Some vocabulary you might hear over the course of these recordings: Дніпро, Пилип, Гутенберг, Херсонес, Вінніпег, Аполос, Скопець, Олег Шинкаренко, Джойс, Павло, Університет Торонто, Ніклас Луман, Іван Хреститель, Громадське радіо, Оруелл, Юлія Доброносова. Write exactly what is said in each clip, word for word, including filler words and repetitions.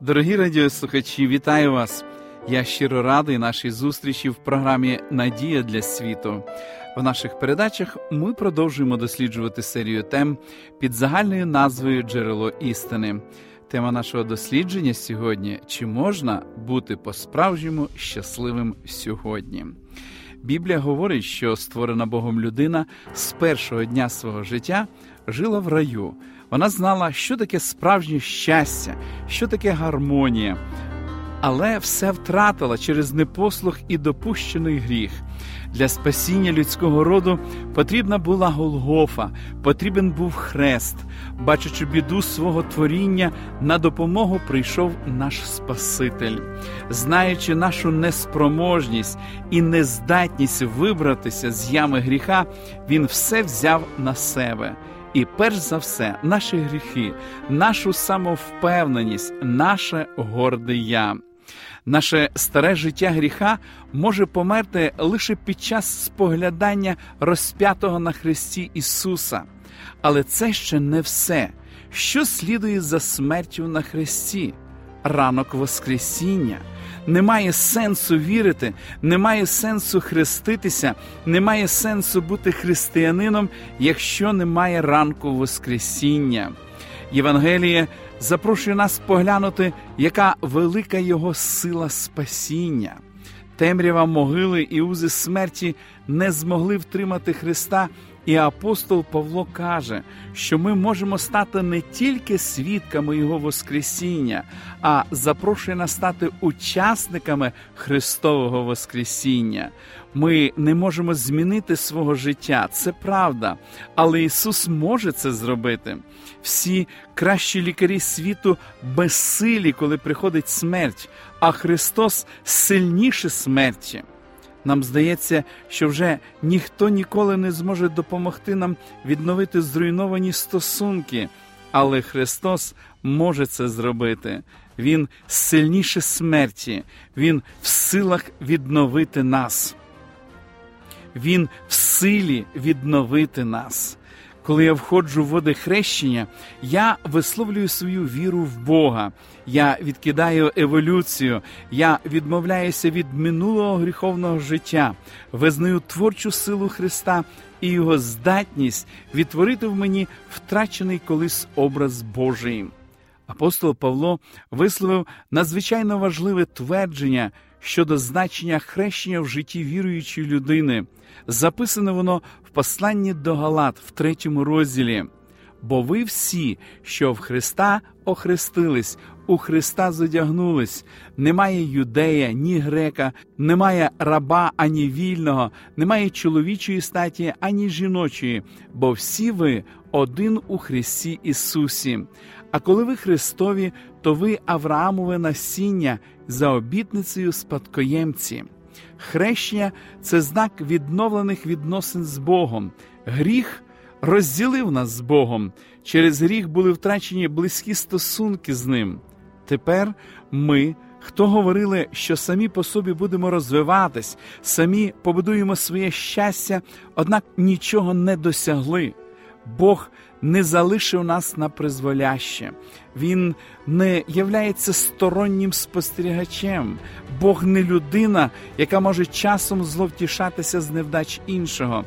Дорогі радіослухачі, вітаю вас! Я щиро радий нашій зустрічі в програмі «Надія для світу». В наших передачах ми продовжуємо досліджувати серію тем під загальною назвою «Джерело істини». Тема нашого дослідження сьогодні – «Чи можна бути по-справжньому щасливим сьогодні?». Біблія говорить, що створена Богом людина з першого дня свого життя жила в раю. Вона знала, що таке справжнє щастя, що таке гармонія. Але все втратила через непослух і допущений гріх. Для спасіння людського роду потрібна була Голгофа, потрібен був хрест. Бачачи біду свого творіння, на допомогу прийшов наш Спаситель. Знаючи нашу неспроможність і нездатність вибратися з ями гріха, він все взяв на себе. І перш за все, наші гріхи, нашу самовпевненість, наше горде «я». Наше старе життя гріха може померти лише під час споглядання розп'ятого на хресті Ісуса. Але це ще не все. Що слідує за смертю на хресті? Ранок Воскресіння. Немає сенсу вірити, немає сенсу хреститися, немає сенсу бути християнином, якщо немає ранку Воскресіння. Євангеліє запрошує нас поглянути, яка велика його сила спасіння. Темрява могили і узи смерті не змогли втримати Христа, і апостол Павло каже, що ми можемо стати не тільки свідками Його Воскресіння, а запрошує нас стати учасниками Христового Воскресіння. Ми не можемо змінити свого життя, це правда, але Ісус може це зробити. Всі кращі лікарі світу безсилі, коли приходить смерть, а Христос сильніше смерті. Нам здається, що вже ніхто ніколи не зможе допомогти нам відновити зруйновані стосунки, але Христос може це зробити. Він сильніше смерті, Він в силах відновити нас. Він в силі відновити нас. Коли я входжу в води хрещення, я висловлюю свою віру в Бога, я відкидаю еволюцію, я відмовляюся від минулого гріховного життя, визнаю творчу силу Христа і Його здатність відтворити в мені втрачений колись образ Божий. Апостол Павло висловив надзвичайно важливе твердження щодо значення хрещення в житті віруючої людини. Записано воно в посланні до Галат в третьому розділі. «Бо ви всі, що в Христа охрестились, у Христа задягнулись. Немає юдея, ні грека, немає раба, ані вільного, немає чоловічої статі, ані жіночої, бо всі ви один у Христі Ісусі. А коли ви Христові, то ви Авраамове насіння, за обітницею спадкоємці». Хрещення – це знак відновлених відносин з Богом. Гріх розділив нас з Богом. Через гріх були втрачені близькі стосунки з Ним. Тепер ми, хто говорили, що самі по собі будемо розвиватись, самі побудуємо своє щастя, однак нічого не досягли. Бог не залишив нас на призволяще. Він не являється стороннім спостерігачем. Бог не людина, яка може часом зловтішатися з невдач іншого.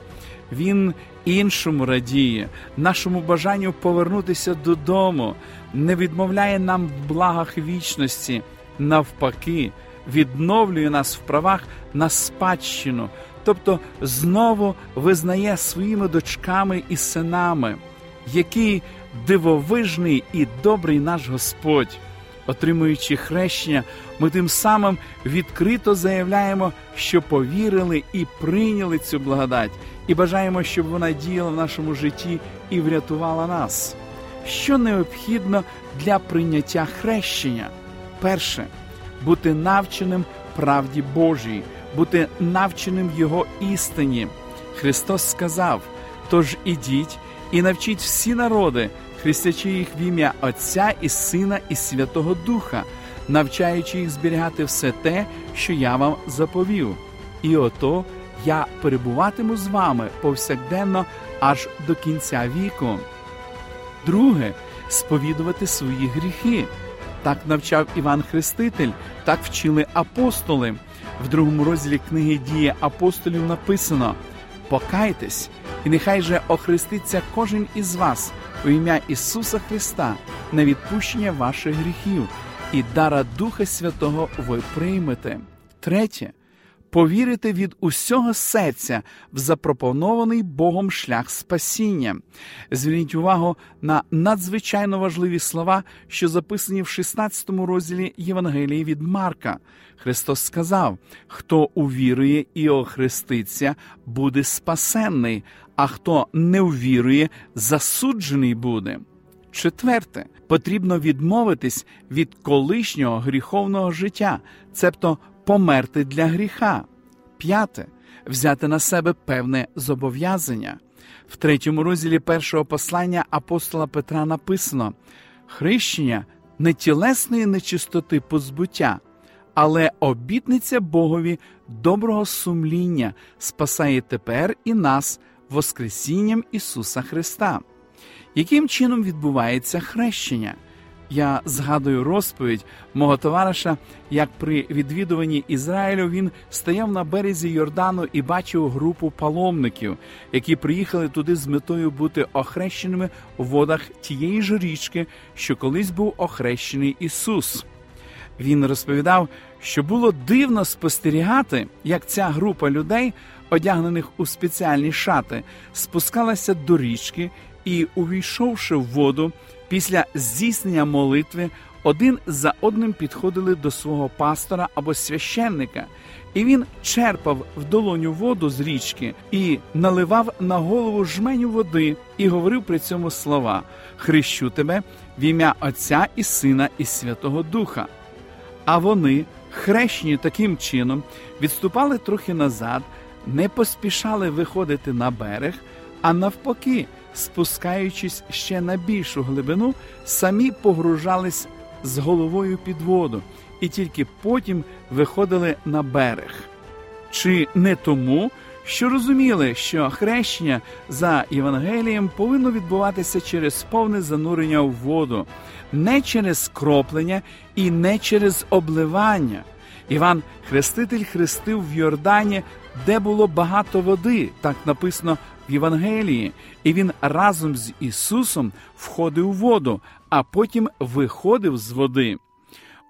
Він іншому радіє, нашому бажанню повернутися додому, не відмовляє нам в благах вічності. Навпаки, відновлює нас в правах на спадщину, тобто знову визнає своїми дочками і синами. Який дивовижний і добрий наш Господь! Отримуючи хрещення, ми тим самим відкрито заявляємо, що повірили і прийняли цю благодать, і бажаємо, щоб вона діяла в нашому житті і врятувала нас. Що необхідно для прийняття хрещення? Перше. бути навченим правді Божій, бути навченим Його істині. Христос сказав: «Тож ідіть і навчіть всі народи, хрестячи їх в ім'я Отця і Сина і Святого Духа, навчаючи їх зберігати все те, що я вам заповів. І ото я перебуватиму з вами повсякденно аж до кінця віку». Друге – сповідувати свої гріхи. Так навчав Іван Хреститель, так вчили апостоли. В другому розділі книги «Дії апостолів» написано: «Покайтесь, і нехай же охреститься кожен із вас у ім'я Ісуса Христа на відпущення ваших гріхів, і дара Духа Святого ви приймете». Третє – повірити від усього серця в запропонований Богом шлях спасіння. Зверніть увагу на надзвичайно важливі слова, що записані в шістнадцятому розділі Євангелії від Марка. Христос сказав: «Хто увірує і охреститься, буде спасенний, а хто не увірує, засуджений буде». Четверте. Потрібно відмовитись від колишнього гріховного життя, цебто померти для гріха. П'яте. Взяти на себе певне зобов'язання. В третьому розділі першого послання апостола Петра написано: «Хрещення не тілесної нечистоти позбуття, але обітниця Богові доброго сумління спасає тепер і нас воскресінням Ісуса Христа». Яким чином відбувається хрещення? Я згадую розповідь мого товариша, як при відвідуванні Ізраїлю він стояв на березі Йордану і бачив групу паломників, які приїхали туди з метою бути охрещеними у водах тієї ж річки, що колись був охрещений Ісус. Він розповідав, що було дивно спостерігати, як ця група людей, одягнених у спеціальні шати, спускалася до річки, і, увійшовши в воду, після здійснення молитви один за одним підходили до свого пастора або священника, і він черпав в долоню воду з річки і наливав на голову жменю води і говорив при цьому слова: «Хрещу тебе в ім'я Отця і Сина і Святого Духа». А вони, хрещені таким чином, відступали трохи назад, не поспішали виходити на берег, а навпаки, спускаючись ще на більшу глибину, самі погружались з головою під воду і тільки потім виходили на берег. Чи не тому, що розуміли, що хрещення за Євангелієм повинно відбуватися через повне занурення в воду, не через кроплення і не через обливання? Іван Хреститель хрестив в Йордані, де було багато води, так написано в Євангелії, і він разом з Ісусом входив у воду, а потім виходив з води.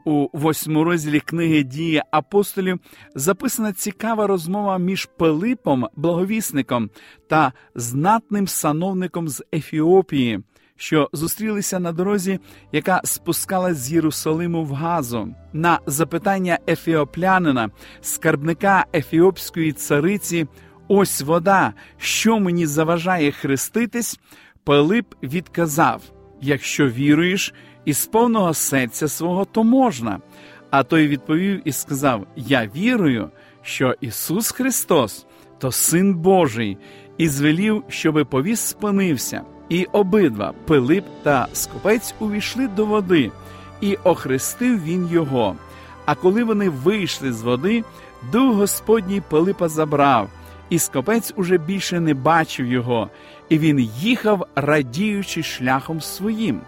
У восьмому розділі книги «Дії апостолів» записана цікава розмова між Пилипом, благовісником, та знатним сановником з Ефіопії, що зустрілися на дорозі, яка спускалась з Єрусалиму в Газу. На запитання ефіоплянина, скарбника ефіопської цариці: «Ось вода, що мені заважає хреститись?», Пилип відказав: «Якщо віруєш із повного серця свого, то можна». А той відповів і сказав: «Я вірую, що Ісус Христос – то Син Божий», і звелів, щоби повіз спинився. І обидва, Пилип та Скопець, увійшли до води, і охрестив він його. А коли вони вийшли з води, дух Господній Пилипа забрав, і Скопець уже більше не бачив його, і він їхав, радіючи шляхом своїм.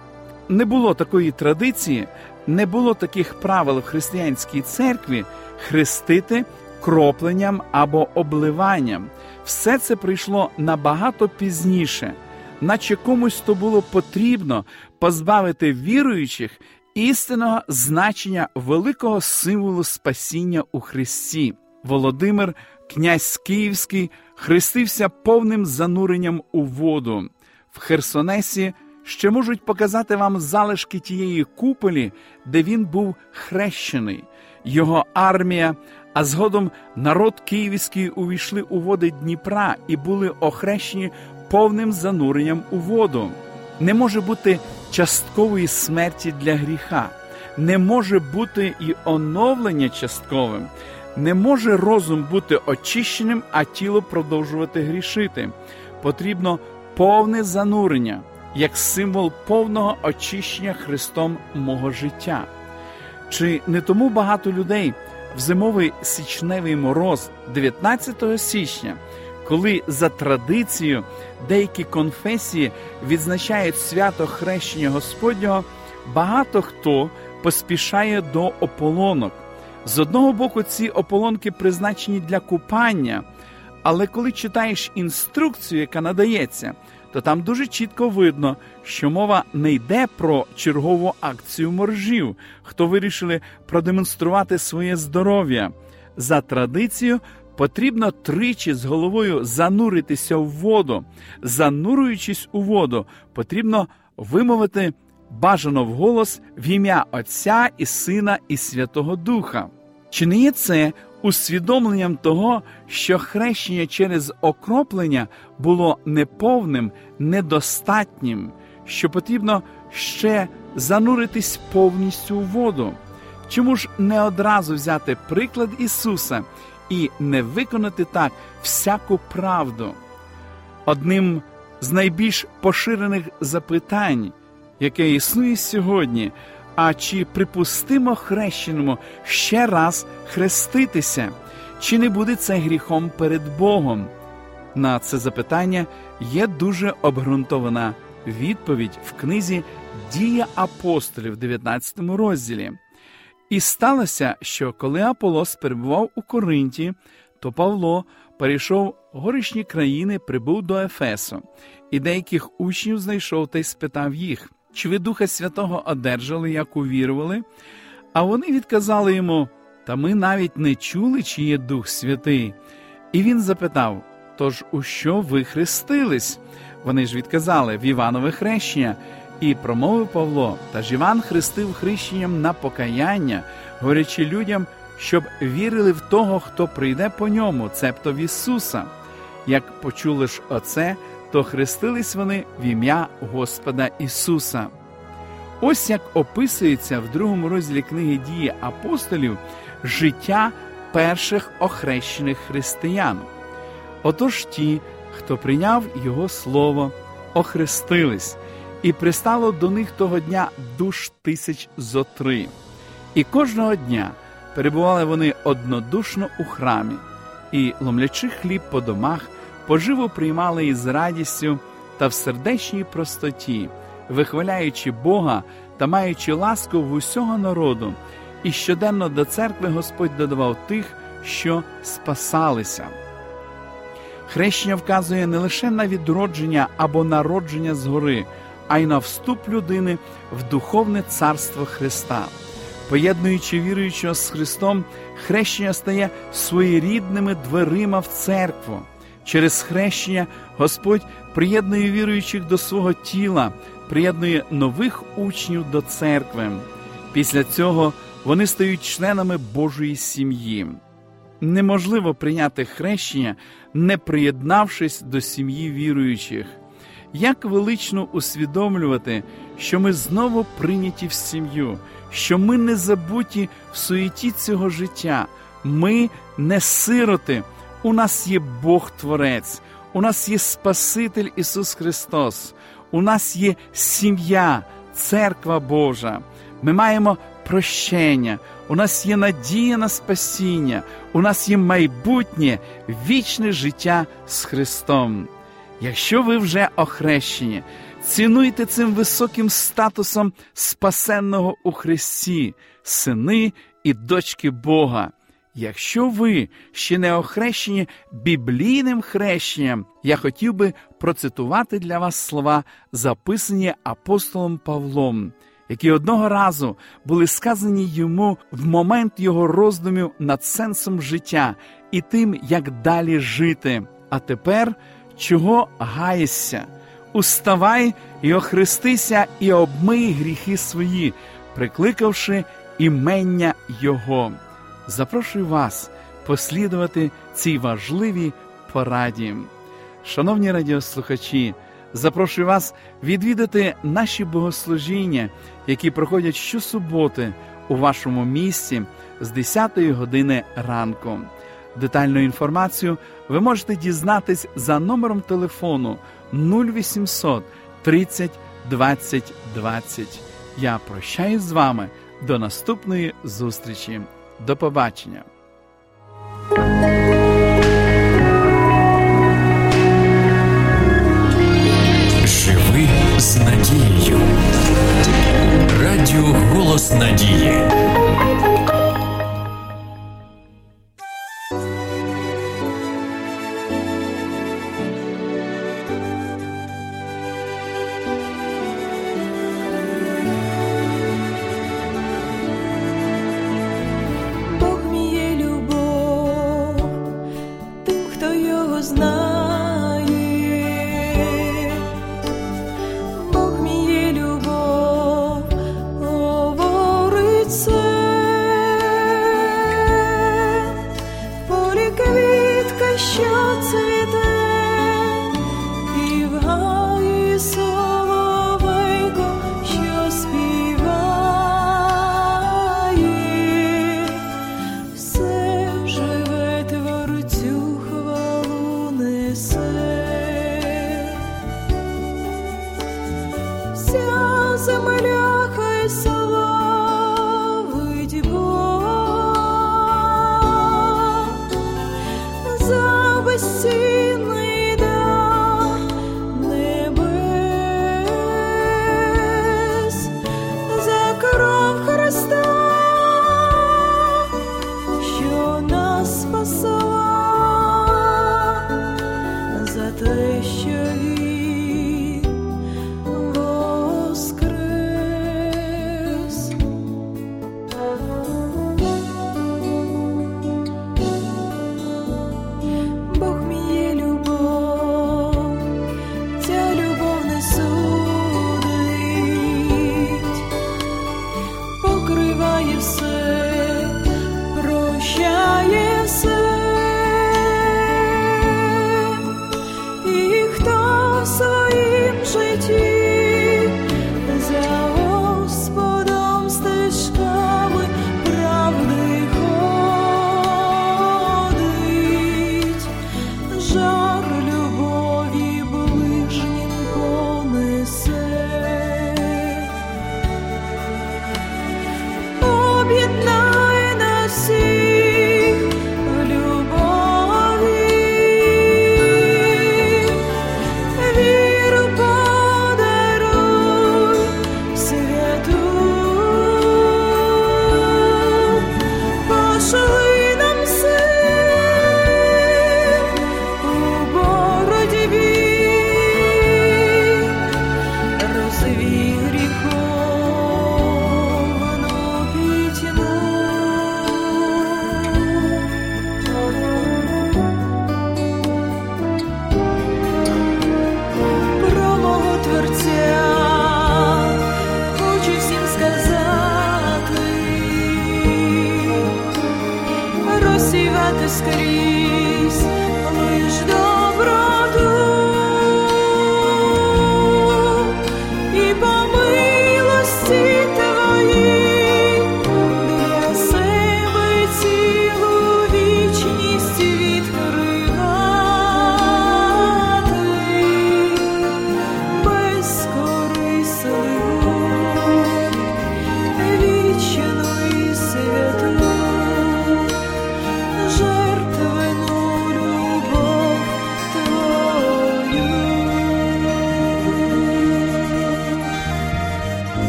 Не було такої традиції, не було таких правил в християнській церкві хрестити кропленням або обливанням. Все це прийшло набагато пізніше, наче комусь то було потрібно позбавити віруючих істинного значення великого символу спасіння у Христі. Володимир, князь Київський, хрестився повним зануренням у воду. В Херсонесі ще можуть показати вам залишки тієї куполі, де він був хрещений. Його армія, а згодом народ київський, увійшли у води Дніпра і були охрещені повним зануренням у воду. Не може бути часткової смерті для гріха. не може бути і оновлення частковим. Не може розум бути очищеним, а тіло продовжувати грішити. Потрібно повне занурення, як символ повного очищення Христом мого життя. Чи не тому багато людей в зимовий січневий мороз дев'ятнадцятого січня, коли за традицією деякі конфесії відзначають свято Хрещення Господнього, багато хто поспішає до ополонок. З одного боку, ці ополонки призначені для купання, але коли читаєш інструкцію, яка надається, то там дуже чітко видно, що мова не йде про чергову акцію моржів, хто вирішили продемонструвати своє здоров'я. За традицією, потрібно тричі з головою зануритися в воду. Занурюючись у воду, потрібно вимовити бажано вголос в ім'я Отця і Сина і Святого Духа. Чи не є це усвідомленням того, що хрещення через окроплення було неповним, недостатнім, що потрібно ще зануритись повністю у воду? Чому ж не одразу взяти приклад Ісуса і не виконати так всяку правду? Одним з найбільш поширених запитань, яке існує сьогодні, а чи припустимо хрещеному ще раз хреститися? Чи не буде це гріхом перед Богом? На це запитання є дуже обґрунтована відповідь в книзі «Дії апостолів» в дев'ятнадцятому розділі. І сталося, що коли Аполос перебував у Коринті, то Павло перейшов горішні країни, прибув до Ефесу, і деяких учнів знайшов та й спитав їх: «Чи ви Духа Святого одержали, як увірували?» А вони відказали йому: «Та ми навіть не чули, чи є Дух Святий». І він запитав: «Тож у що ви хрестились?» Вони ж відказали: «В Іванове хрещення». І промовив Павло: «Та ж Іван хрестив хрещенням на покаяння, говорячи людям, щоб вірили в того, хто прийде по ньому, цебто в Ісуса. Як почули ж оце, то хрестились вони в ім'я Господа Ісуса». Ось як описується в другому розділі книги «Дії апостолів» життя перших охрещених християн. Отож ті, хто прийняв Його слово, охрестились, і пристало до них того дня душ тисяч зо три. І кожного дня перебували вони однодушно у храмі, і, ломлячи хліб по домах, поживу приймали із радістю та в сердечній простоті, вихваляючи Бога та маючи ласку в усього народу. І щоденно до церкви Господь додавав тих, що спасалися. Хрещення вказує не лише на відродження або народження згори, а й на вступ людини в духовне царство Христа. Поєднуючи віруючого з Христом, хрещення стає своєрідними дверима в церкву. Через хрещення Господь приєднує віруючих до свого тіла, приєднує нових учнів до церкви. Після цього вони стають членами Божої сім'ї. Неможливо прийняти хрещення, не приєднавшись до сім'ї віруючих. Як велично усвідомлювати, що ми знову прийняті в сім'ю, що ми не забуті в суєті цього життя, ми не сироти. У нас є Бог-творець, у нас є Спаситель Ісус Христос, у нас є сім'я, церква Божа. Ми маємо прощення, у нас є надія на спасіння, у нас є майбутнє, вічне життя з Христом. Якщо ви вже охрещені, цінуйте цим високим статусом спасенного у Христі, сини і дочки Бога. Якщо ви ще не охрещені біблійним хрещенням, я хотів би процитувати для вас слова, записані апостолом Павлом, які одного разу були сказані йому в момент його роздумів над сенсом життя і тим, як далі жити. «А тепер, чого гаєшся? Уставай і охрестися, і обмий гріхи свої, прикликавши імення Його». Запрошую вас послідувати цій важливій пораді. Шановні радіослухачі, запрошую вас відвідати наші богослужіння, які проходять щосуботи у вашому місті з десятої години ранку. Детальну інформацію ви можете дізнатись за номером телефону нуль вісімсот тридцять двадцять двадцять. Я прощаюсь з вами. До наступної зустрічі. До побачення. Живи з надією. Радіо «Голос надії».